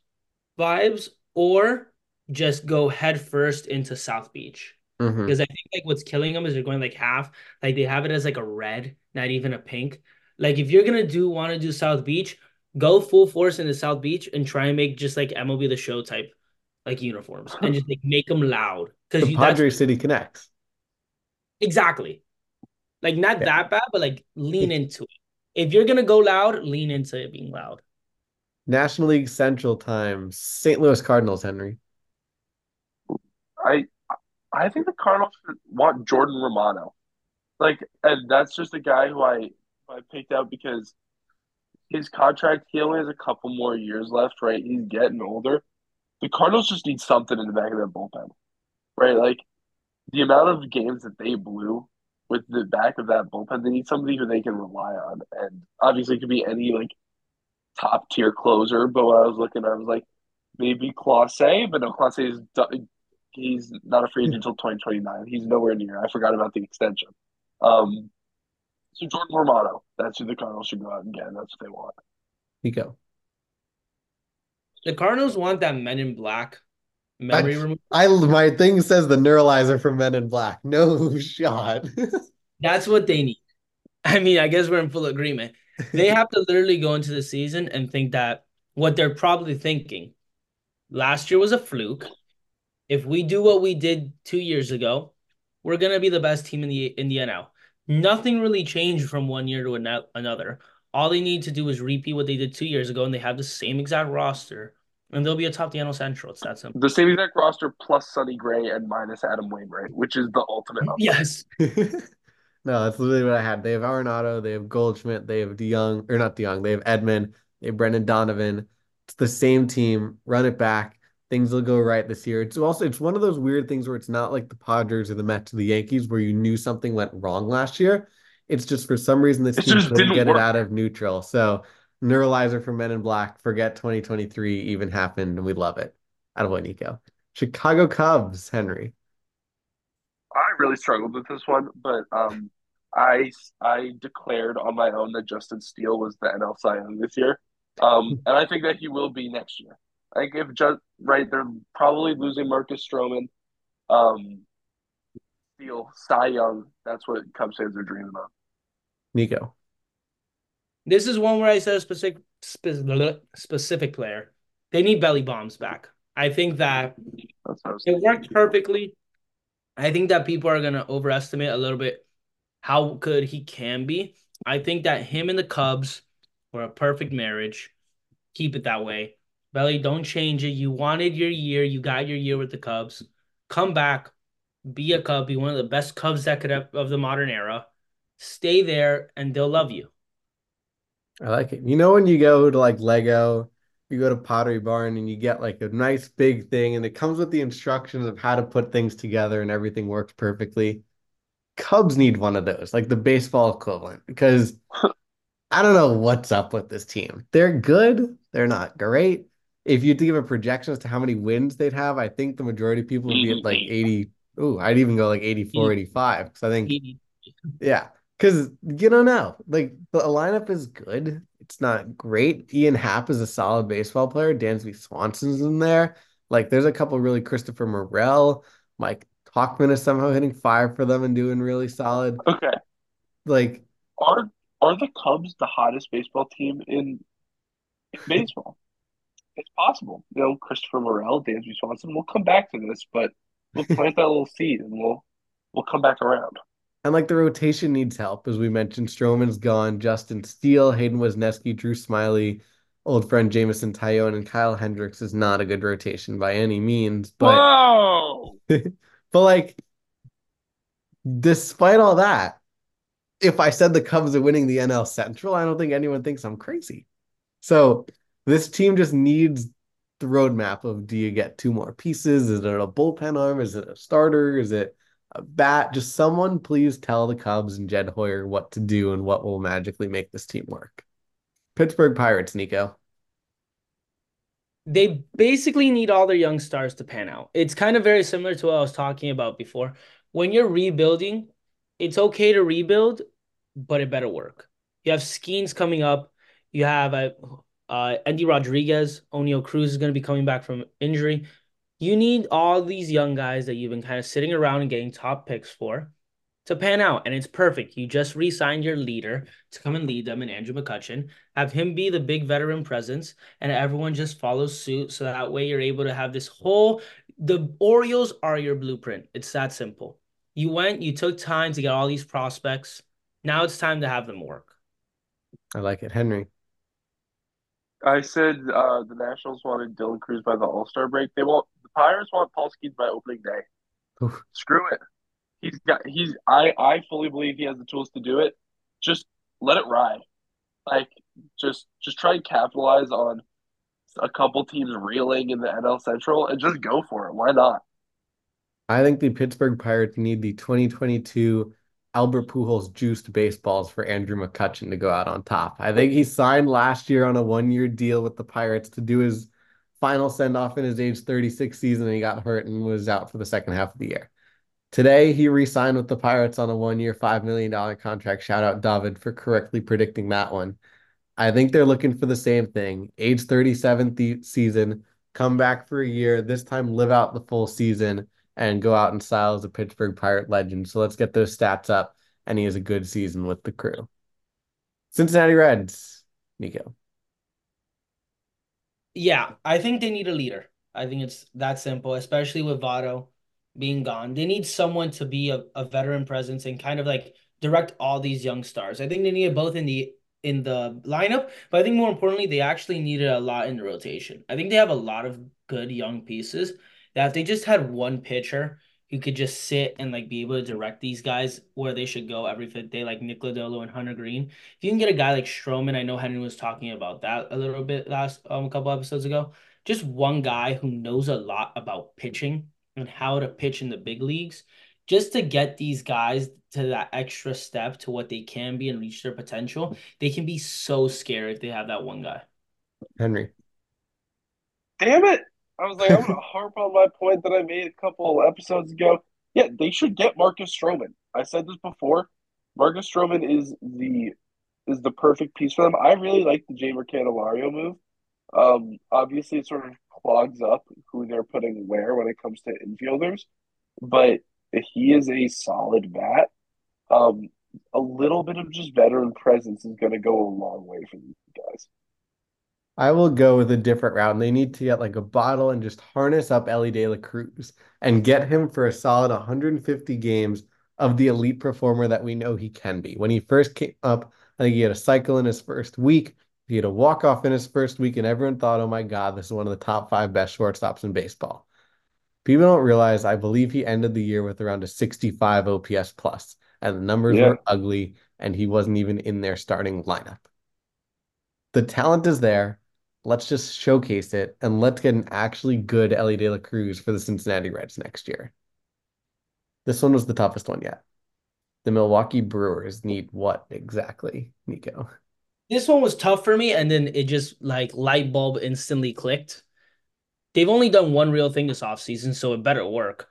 vibes or just go head first into South Beach mm-hmm. because I think like what's killing them is they're going like half. Like they have it as like a red, not even a pink. Like if you're gonna do want to do South Beach, go full force into South Beach and try and make just like M L B The Show type. Like uniforms and just like make them loud because the Padre City Connects exactly like not yeah. that bad, but like lean into it. If you're gonna go loud, lean into it being loud. National League Central time, Saint Louis Cardinals. Henry, I I think the Cardinals want Jordan Romano, like, and that's just a guy who I who I picked out because his contract he only has a couple more years left, right? He's getting older. The Cardinals just need something in the back of that bullpen, right? Like, the amount of games that they blew with the back of that bullpen, they need somebody who they can rely on. And obviously it could be any, like, top-tier closer. But when I was looking, I was like, maybe Clase. But no, Clase is – he's not a free agent until twenty twenty-nine. He's nowhere near. I forgot about the extension. Um, so Jordan Romano, that's who the Cardinals should go out and get. That's what they want. Nico. The Cardinals want that Men in Black memory I, removal. I my thing says the neuralizer from Men in Black. No shot. That's what they need. I mean, I guess we're in full agreement. They have to literally go into the season and think that what they're probably thinking, last year was a fluke. If we do what we did two years ago, we're going to be the best team in the in the N L. Nothing really changed from one year to an- another. All they need to do is repeat what they did two years ago, and they have the same exact roster, and they'll be atop the N L Central. It's that simple. The same exact roster plus Sonny Gray and minus Adam Wainwright, which is the ultimate. Yes. No, that's literally what I had. They have Arenado, they have Goldschmidt, they have DeYoung, or not DeYoung, they have Edman, they have Brendan Donovan. It's the same team. Run it back. Things will go right this year. It's also it's one of those weird things where it's not like the Padres or the Mets or the Yankees where you knew something went wrong last year. It's just for some reason this team couldn't get it out of neutral. So neuralizer for Men in Black. Forget twenty twenty-three even happened, and we love it. Out of what, Nico? Chicago Cubs, Henry. I really struggled with this one, but um. I, I declared on my own that Justin Steele was the N L Cy Young this year. Um, and I think that he will be next year. Like if just right, they're probably losing Marcus Stroman. Um, Steele, Cy Young, that's what Cubs fans are dreaming of. Nico. This is one where I said a specific, spe- specific player. They need belly bombs back. I think that that's what I was it worked perfectly. I think that people are going to overestimate a little bit how good he can be. I think that him and the Cubs were a perfect marriage. Keep it that way. Belly, don't change it. You wanted your year. You got your year with the Cubs. Come back. Be a Cub. Be one of the best Cubs that could have of the modern era. Stay there, and they'll love you. I like it. You know when you go to, like, Lego, you go to Pottery Barn, and you get, like, a nice big thing, and it comes with the instructions of how to put things together, and everything works perfectly. Cubs need one of those, like the baseball equivalent, because I don't know what's up with this team. They're good. They're not great. If you had to give a projection as to how many wins they'd have, I think the majority of people would be at like eighty. Ooh, I'd even go like eighty-four, eighty-five. Because I think, yeah, because you don't know. Like the lineup is good. It's not great. Ian Happ is a solid baseball player. Dansby Swanson's in there. Like there's a couple really Christopher Morel, Mike Hockman is somehow hitting five for them and doing really solid. Okay. Like are are the Cubs the hottest baseball team in, in baseball? It's possible. You know, Christopher Morel, Dansby Swanson. We'll come back to this, but we'll plant that little seed and we'll we'll come back around. And like the rotation needs help, as we mentioned. Stroman's gone, Justin Steele, Hayden Wesneski, Drew Smyly, old friend Jameson Taillon, and Kyle Hendricks is not a good rotation by any means. But whoa! But, like, despite all that, if I said the Cubs are winning the N L Central, I don't think anyone thinks I'm crazy. So this team just needs the roadmap of, do you get two more pieces? Is it a bullpen arm? Is it a starter? Is it a bat? Just someone please tell the Cubs and Jed Hoyer what to do and what will magically make this team work. Pittsburgh Pirates, Nico. They basically need all their young stars to pan out. It's kind of very similar to what I was talking about before. When you're rebuilding, it's okay to rebuild, but it better work. You have Skeens coming up. You have uh, uh, Andy Rodriguez. O'Neill Cruz is going to be coming back from injury. You need all these young guys that you've been kind of sitting around and getting top picks for to pan out, and it's perfect. You just re-signed your leader to come and lead them in Andrew McCutchen. Have him be the big veteran presence, and everyone just follows suit, so that way you're able to have this whole... The Orioles are your blueprint. It's that simple. You went, you took time to get all these prospects. Now it's time to have them work. I like it. Henry. I said uh, the Nationals wanted Dylan Cruz by the All-Star break. They want The Pirates want Paul Skeens by opening day. Oof. Screw it. He's got. He's. I. I fully believe he has the tools to do it. Just let it ride. Like just. Just try and capitalize on a couple teams reeling in the N L Central and just go for it. Why not? I think the Pittsburgh Pirates need the twenty twenty-two Albert Pujols juiced baseballs for Andrew McCutchen to go out on top. I think he signed last year on a one-year deal with the Pirates to do his final send-off in his age thirty-six season, and he got hurt and was out for the second half of the year. Today, he re-signed with the Pirates on a one-year, five million dollars contract. Shout out David for correctly predicting that one. I think they're looking for the same thing. Age thirty-seven th- season, come back for a year, this time live out the full season, and go out in style as a Pittsburgh Pirate legend. So let's get those stats up, and he has a good season with the Crew. Cincinnati Reds, Nico. Yeah, I think they need a leader. I think it's that simple, especially with Votto being gone. They need someone to be a, a veteran presence and kind of like direct all these young stars. I think they need it both in the in the lineup, but I think more importantly, they actually needed a lot in the rotation. I think they have a lot of good young pieces that if they just had one pitcher who could just sit and like be able to direct these guys where they should go every fifth day, like Nick Lodolo and Hunter Green. If you can get a guy like Stroman, I know Henry was talking about that a little bit last um a couple episodes ago. Just one guy who knows a lot about pitching and how to pitch in the big leagues, just to get these guys to that extra step to what they can be and reach their potential. They can be so scary if they have that one guy. Henry. Damn it. I was like, I'm going to harp on my point that I made a couple episodes ago. Yeah, they should get Marcus Stroman. I said this before. Marcus Stroman is the is the perfect piece for them. I really like the Jamer Candelario move. Um, obviously, it sort of clogs up who they're putting where when it comes to infielders. But he is a solid bat. Um, a little bit of just veteran presence is going to go a long way for these guys. I will go with a different route. They need to get like a bottle and just harness up Ellie De La Cruz and get him for a solid one hundred fifty games of the elite performer that we know he can be. When he first came up, I think he had a cycle in his first week. He had a walk-off in his first week, and everyone thought, oh my God, this is one of the top five best shortstops in baseball. People don't realize, I believe he ended the year with around a sixty-five O P S plus, and the numbers yeah. were ugly, and he wasn't even in their starting lineup. The talent is there. Let's just showcase it, and let's get an actually good Ellie De La Cruz for the Cincinnati Reds next year. This one was the toughest one yet. The Milwaukee Brewers need what exactly, Nico? This one was tough for me, and then it just, like, light bulb instantly clicked. They've only done one real thing this offseason, so it better work.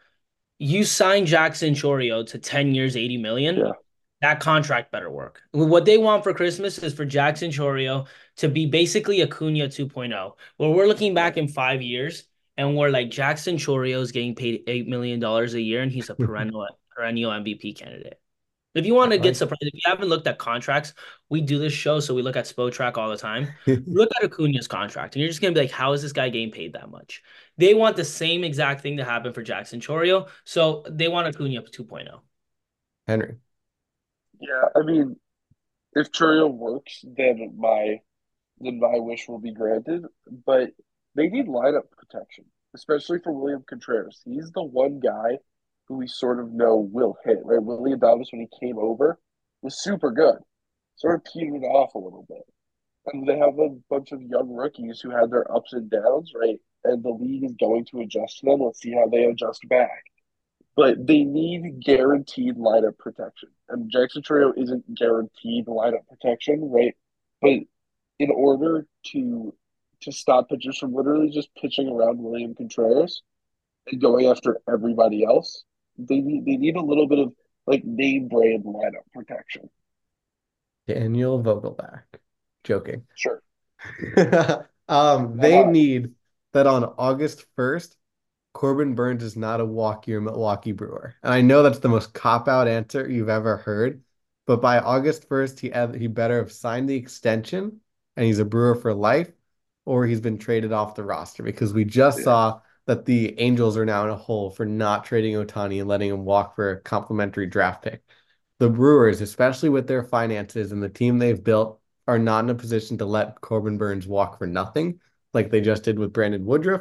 You sign Jackson Chorio to ten years, eighty million dollars. Yeah. That contract better work. What they want for Christmas is for Jackson Chorio to be basically Acuna two point oh, where we're looking back in five years and we're like, Jackson Chorio is getting paid eight million dollars a year and he's a perennial, perennial M V P candidate. If you want to get surprised, if you haven't looked at contracts, we do this show, so we look at Spotrac all the time. Look at Acuna's contract, and you're just going to be like, how is this guy getting paid that much? They want the same exact thing to happen for Jackson Chorio, so they want Acuna two point oh. Henry. Yeah, I mean, if Churio works, then my then my wish will be granted. But they need lineup protection, especially for William Contreras. He's the one guy who we sort of know will hit, right? Willie Adames, when he came over, was super good. Sort of petered off a little bit. And they have a bunch of young rookies who had their ups and downs, right? And the league is going to adjust to them. Let's see how they adjust back. But they need guaranteed lineup protection. And Jackson Chorio isn't guaranteed lineup protection, right? But in order to to stop pitchers from literally just pitching around William Contreras and going after everybody else, they need they need a little bit of like name brand lineup protection. Daniel Vogelback. Joking. Sure. um, they uh, need that on August first. Corbin Burns is not a walk-year Milwaukee Brewer. And I know that's the most cop-out answer you've ever heard, but by August first, he, he better have signed the extension and he's a Brewer for life, or he's been traded off the roster, because we just yeah. saw that the Angels are now in a hole for not trading Ohtani and letting him walk for a complimentary draft pick. The Brewers, especially with their finances and the team they've built, are not in a position to let Corbin Burns walk for nothing like they just did with Brandon Woodruff.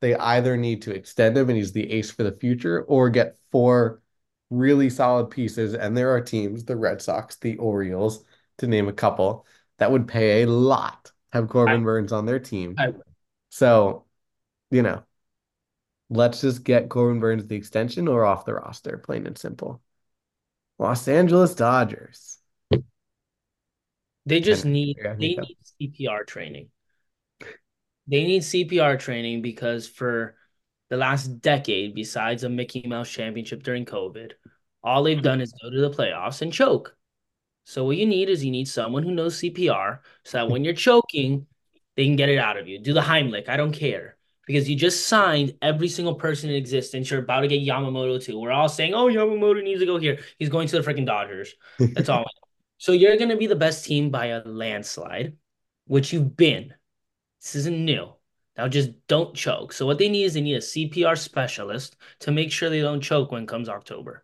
They either need to extend him and he's the ace for the future, or get four really solid pieces. And there are teams, the Red Sox, the Orioles, to name a couple, that would pay a lot to have Corbin I, Burns on their team. I, so, you know, let's just get Corbin Burns the extension or off the roster, plain and simple. Los Angeles Dodgers. They just and, need, yeah, they need C P R training. They need C P R training, because for the last decade, besides a Mickey Mouse championship during COVID, all they've done is go to the playoffs and choke. So what you need is you need someone who knows C P R so that when you're choking, they can get it out of you. Do the Heimlich. I don't care. because you just signed every single person in existence. You're about to get Yamamoto too. We're all saying, oh, Yamamoto needs to go here. He's going to the freaking Dodgers. That's all. So you're going to be the best team by a landslide, which you've been. This isn't new. Now just don't choke. So what they need is they need a C P R specialist to make sure they don't choke when comes October.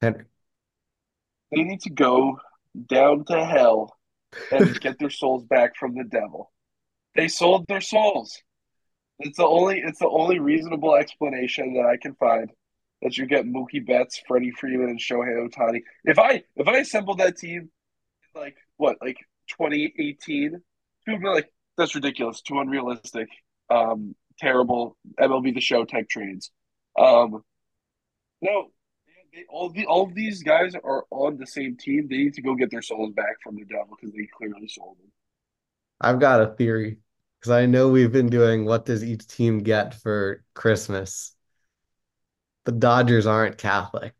Henry. They need to go down to hell and get their souls back from the devil. They sold their souls. It's the only it's the only reasonable explanation that I can find that you get Mookie Betts, Freddie Freeman, and Shohei Ohtani. If I if I assembled that team in like what, like twenty eighteen, people would be like, that's ridiculous, too unrealistic, um, terrible M L B The Show type trades. Um, no, they, all the all of these guys are on the same team. They need to go get their souls back from the devil because they clearly sold them. I've got a theory because I know we've been doing what does each team get for Christmas. The Dodgers aren't Catholic.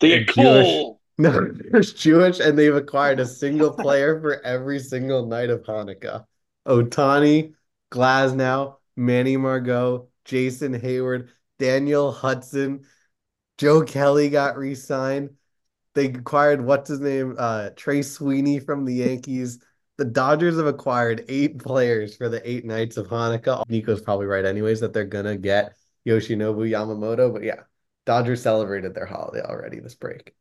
They get Cole. No, they're Jewish, and they've acquired a single player for every single night of Hanukkah. Ohtani, Glasnow, Manny Margot, Jason Hayward, Daniel Hudson, Joe Kelly got re-signed. They acquired what's his name, uh, Trey Sweeney from the Yankees. The Dodgers have acquired eight players for the eight nights of Hanukkah. Nico's probably right anyways that they're going to get Yoshinobu Yamamoto. But yeah, Dodgers celebrated their holiday already this break.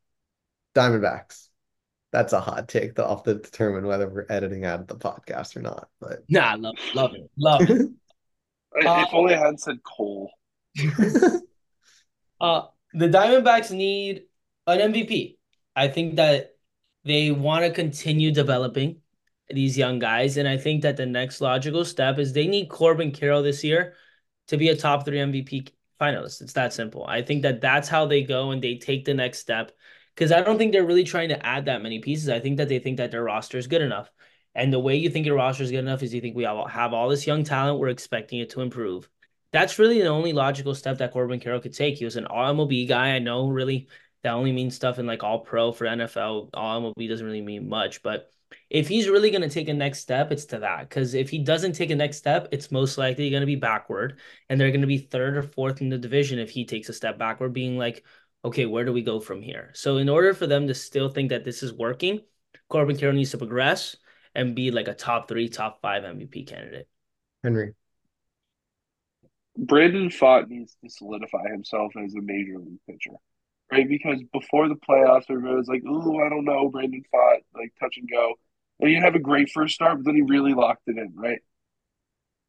Diamondbacks. That's a hot take. They'll have to determine whether we're editing out of the podcast or not. But nah, love it. Love it. Love it. uh, if only I hadn't said Cole. uh, the Diamondbacks need an M V P. I think that they want to continue developing these young guys. And I think that the next logical step is they need Corbin Carroll this year to be a top three M V P finalist. It's that simple. I think that that's how they go and they take the next step because I don't think they're really trying to add that many pieces. I think that they think that their roster is good enough. And the way you think your roster is good enough is you think we all have all this young talent. We're expecting it to improve. That's really the only logical step that Corbin Carroll could take. He was an all M L B guy. I know really that only means stuff in like all pro for N F L. All M L B doesn't really mean much, but if he's really going to take a next step, it's to that. Because if he doesn't take a next step, it's most likely going to be backward. And they're going to be third or fourth in the division if he takes a step backward, being like, okay, where do we go from here? So in order for them to still think that this is working, Corbin Carroll needs to progress and be like a top three, top five M V P candidate. Henry. Brandon Pfaadt needs to solidify himself as a major league pitcher. Right, because before the playoffs, everybody was like, ooh, I don't know, Brandon Pfaadt, like touch and go. And he'd have a great first start, but then he really locked it in, right?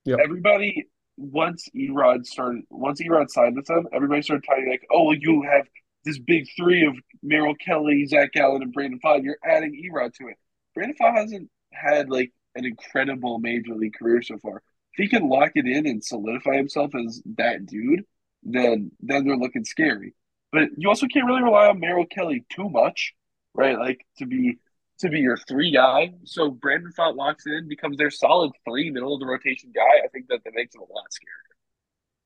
Yeah. Everybody, once Erod started, once Erod signed with them, everybody started talking like, oh, you have this big three of Merrill Kelly, Zach Gallen, and Brandon Pfaadt. You're adding Erod to it. Brandon Pfaadt hasn't had like an incredible major league career so far. If he can lock it in and solidify himself as that dude, then then they're looking scary. But you also can't really rely on Merrill Kelly too much, right? Like to be to be your three guy. So Brandon Pfaadt locks in, becomes their solid three, middle of the rotation guy. I think that that makes it a lot scarier.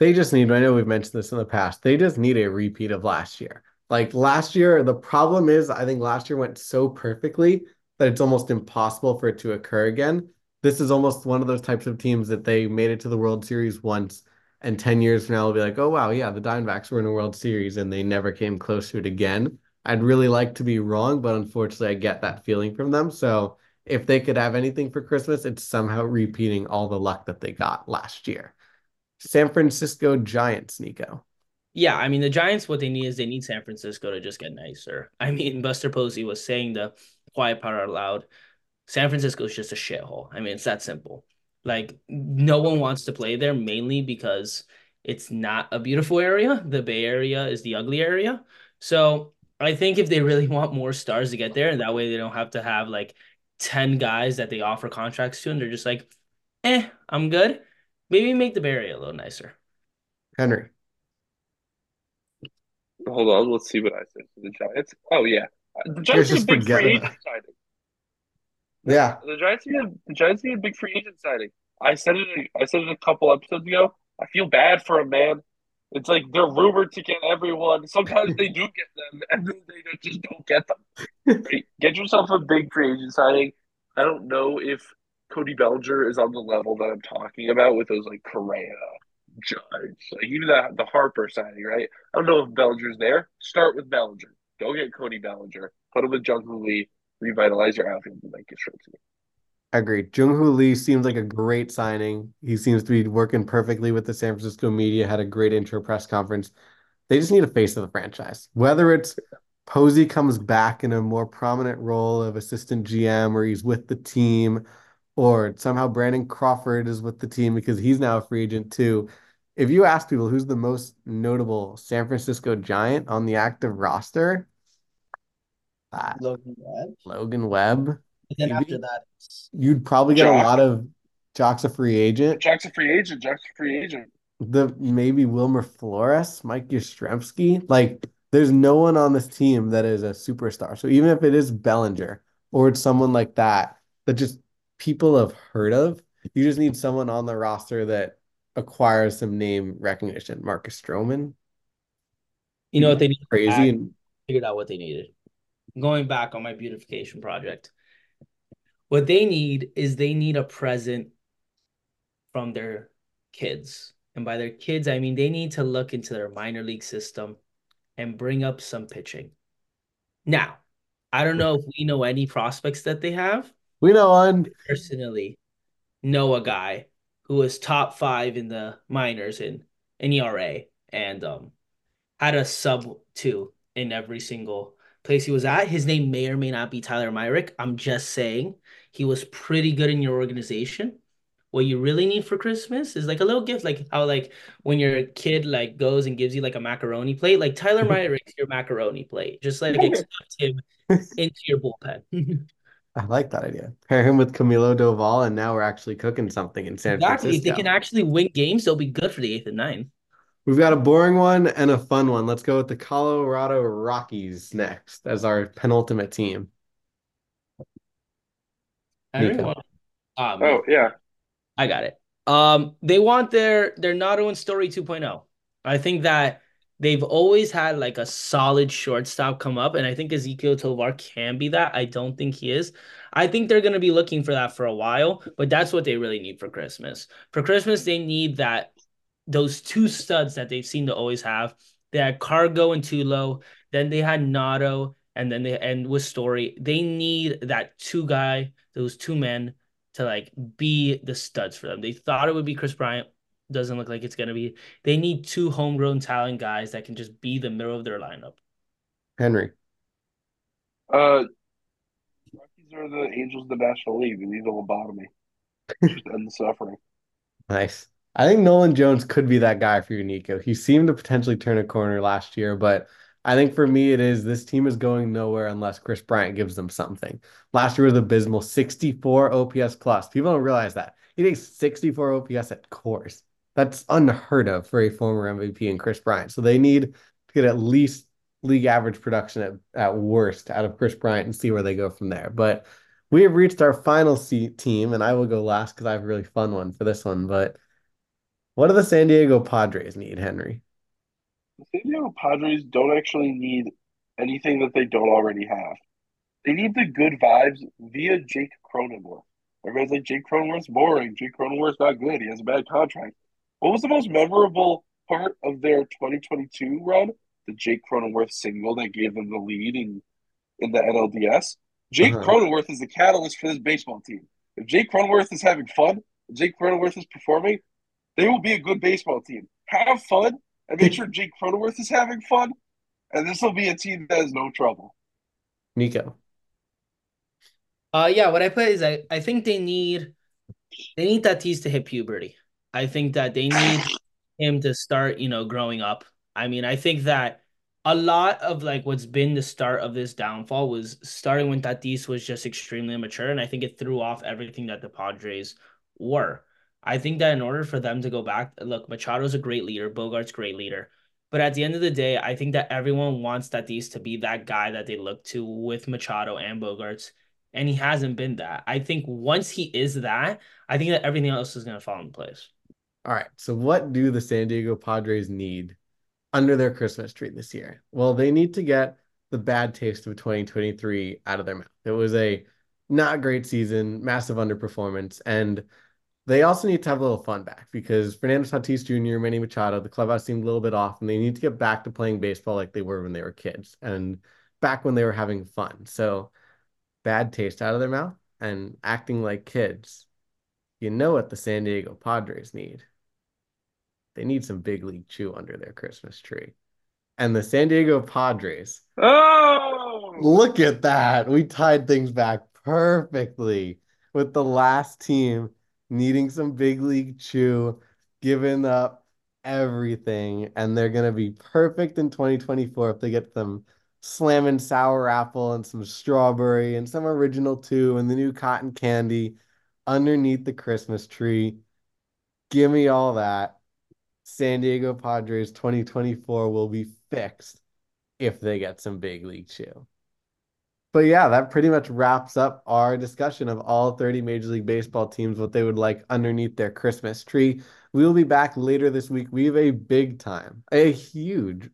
They just need, I know we've mentioned this in the past, they just need a repeat of last year. Like last year, the problem is I think last year went so perfectly that it's almost impossible for it to occur again. This is almost one of those types of teams that they made it to the World Series once. And ten years from now, we'll be like, oh, wow, yeah, the Diamondbacks were in a World Series and they never came close to it again. I'd really like to be wrong, but unfortunately, I get that feeling from them. So if they could have anything for Christmas, it's somehow repeating all the luck that they got last year. San Francisco Giants, Nico. Yeah, I mean, the Giants, what they need is they need San Francisco to just get nicer. I mean, Buster Posey was saying the quiet part out loud. San Francisco is just a shithole. I mean, it's that simple. Like, no one wants to play there, mainly because it's not a beautiful area. The Bay Area is the ugly area. So I think if they really want more stars to get there, and that way they don't have to have, like, ten guys that they offer contracts to, and they're just like, eh, I'm good. Maybe make the Bay Area a little nicer. Henry. Hold on. Let's see what I said for the Giants. Oh, yeah. The Giants are big free agent signing. Yeah, the Giants need a, the Giants need a big free agent signing. I said it. I said it a couple episodes ago. I feel bad for them, man. It's like they're rumored to get everyone. Sometimes they do get them, and then they just don't get them. Right? Get yourself a big free agent signing. I don't know if Cody Bellinger is on the level that I'm talking about with those, like, Correa, Judge, like even that, the Harper signing, right? I don't know if Bellinger's there. Start with Bellinger. Go get Cody Bellinger. Put him with Jung-Hoo Lee. Revitalize your outfield and make it straight to you. I agree. Jung-Hoo Lee seems like a great signing. He seems to be working perfectly with the San Francisco media. Had a great intro press conference. They just need a face of the franchise. Whether it's Posey comes back in a more prominent role of assistant G M or he's with the team, or somehow Brandon Crawford is with the team because he's now a free agent too. If you ask people who's the most notable San Francisco Giant on the active roster, uh, Logan Webb. Logan Webb. But then after that, it's... you'd probably get Jock. a lot of Jock's a free agent. Jock's a free agent. Jock's a free agent. The maybe Wilmer Flores, Mike Yastrzemski. Like, there's no one on this team that is a superstar. So even if it is Bellinger or it's someone like that that just people have heard of, you just need someone on the roster that acquires some name recognition. Marcus Stroman. You know what they need? Crazy. I figured out what they needed. Going back on my beautification project. What they need is they need a present from their kids. And by their kids, I mean they need to look into their minor league system and bring up some pitching. Now, I don't know if we know any prospects that they have. We know one. I personally know a guy who was top five in the minors in, in E R A and um, had a sub two in every single place he was at. His name may or may not be Tyler Myrick. I'm just saying he was pretty good in your organization. What you really need for Christmas is like a little gift, like how like when your kid like goes and gives you like a macaroni plate, like Tyler Myrick's your macaroni plate. Just like accept him into your bullpen. I like that idea. Pair him with Camilo Doval, and now we're actually cooking something in San exactly. Francisco. If they can actually win games, they'll be good for the eighth and ninth. We've got a boring one and a fun one. Let's go with the Colorado Rockies next as our penultimate team. Um, oh, yeah. I got it. Um, they want their, their Noto and Story two point oh. I think that they've always had like a solid shortstop come up, and I think Ezequiel Tovar can be that. I don't think he is. I think they're going to be looking for that for a while, but that's what they really need for Christmas. For Christmas, they need that those two studs that they've seemed to always have. They had Cargo and Tulo, then they had Noto, and then they end with Story. They need that two guy, those two men to like be the studs for them. They thought it would be Chris Bryant. Doesn't look like it's going to be. They need two homegrown talent guys that can just be the middle of their lineup. Henry. Uh, Rockies are the Angels of the National League. They need a lobotomy. Just end the suffering. Nice. I think Nolan Jones could be that guy for you, Nico. He seemed to potentially turn a corner last year, but I think for me it is this team is going nowhere unless Chris Bryant gives them something. Last year was abysmal. sixty-four O P S plus. People don't realize that. He takes sixty-four O P S at Coors. That's unheard of for a former M V P and Chris Bryant. So they need to get at least league average production at, at worst out of Chris Bryant and see where they go from there. But we have reached our final C team, and I will go last because I have a really fun one for this one. But what do the San Diego Padres need, Henry? The San Diego Padres don't actually need anything that they don't already have. They need the good vibes via Jake Cronenworth. Everybody's like, Jake Cronenworth's boring. Jake Cronenworth's not good. He has a bad contract. What was the most memorable part of their twenty twenty-two run? The Jake Cronenworth single that gave them the lead in, in the N L D S. Jake uh-huh. Cronenworth is the catalyst for this baseball team. If Jake Cronenworth is having fun, if Jake Cronenworth is performing, they will be a good baseball team. Have fun and make sure Jake Cronenworth is having fun, and this will be a team that has no trouble. Nico. Uh, yeah, what I put is I, I think they need they need Tatis to hit puberty. I think that they need him to start, you know, growing up. I mean, I think that a lot of like what's been the start of this downfall was starting when Tatis was just extremely immature, and I think it threw off everything that the Padres were. I think that in order for them to go back, look, Machado's a great leader, Bogart's a great leader. But at the end of the day, I think that everyone wants Tatis to be that guy that they look to with Machado and Bogarts. And he hasn't been that. I think once he is that, I think that everything else is going to fall in place. All right. So what do the San Diego Padres need under their Christmas tree this year? Well, they need to get the bad taste of twenty twenty-three out of their mouth. It was a not a great season, massive underperformance. And they also need to have a little fun back because Fernando Tatis Junior, Manny Machado, the clubhouse seemed a little bit off, and they need to get back to playing baseball like they were when they were kids and back when they were having fun. So bad taste out of their mouth and acting like kids. You know what the San Diego Padres need? They need some big league chew under their Christmas tree. And the San Diego Padres. Oh! Look at that. We tied things back perfectly with the last team needing some big league chew, giving up everything. And they're going to be perfect in twenty twenty-four if they get them slamming sour apple and some strawberry and some original two and the new cotton candy underneath the Christmas tree. Give me all that. San Diego Padres twenty twenty-four will be fixed if they get some big league chew. But yeah, that pretty much wraps up our discussion of all thirty Major League Baseball teams, what they would like underneath their Christmas tree. We will be back later this week. We have a big time, a huge,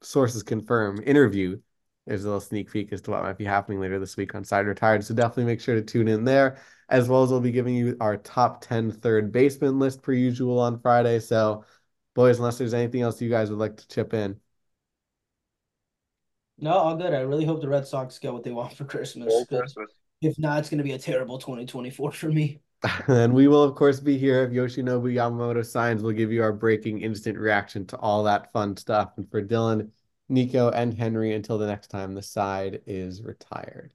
sources confirm, interview. There's a little sneak peek as to what might be happening later this week on Side Retired. So definitely make sure to tune in there, as well as we'll be giving you our top ten third baseman list per usual on Friday. So boys, unless there's anything else you guys would like to chip in. No, all good. I really hope the Red Sox get what they want for Christmas. Christmas. If not, it's going to be a terrible twenty twenty-four for me. And we will, of course, be here. If Yoshinobu Yamamoto signs, we'll give you our breaking instant reaction to all that fun stuff. And for Dylan, Nico, and Henry, until the next time, the side is retired.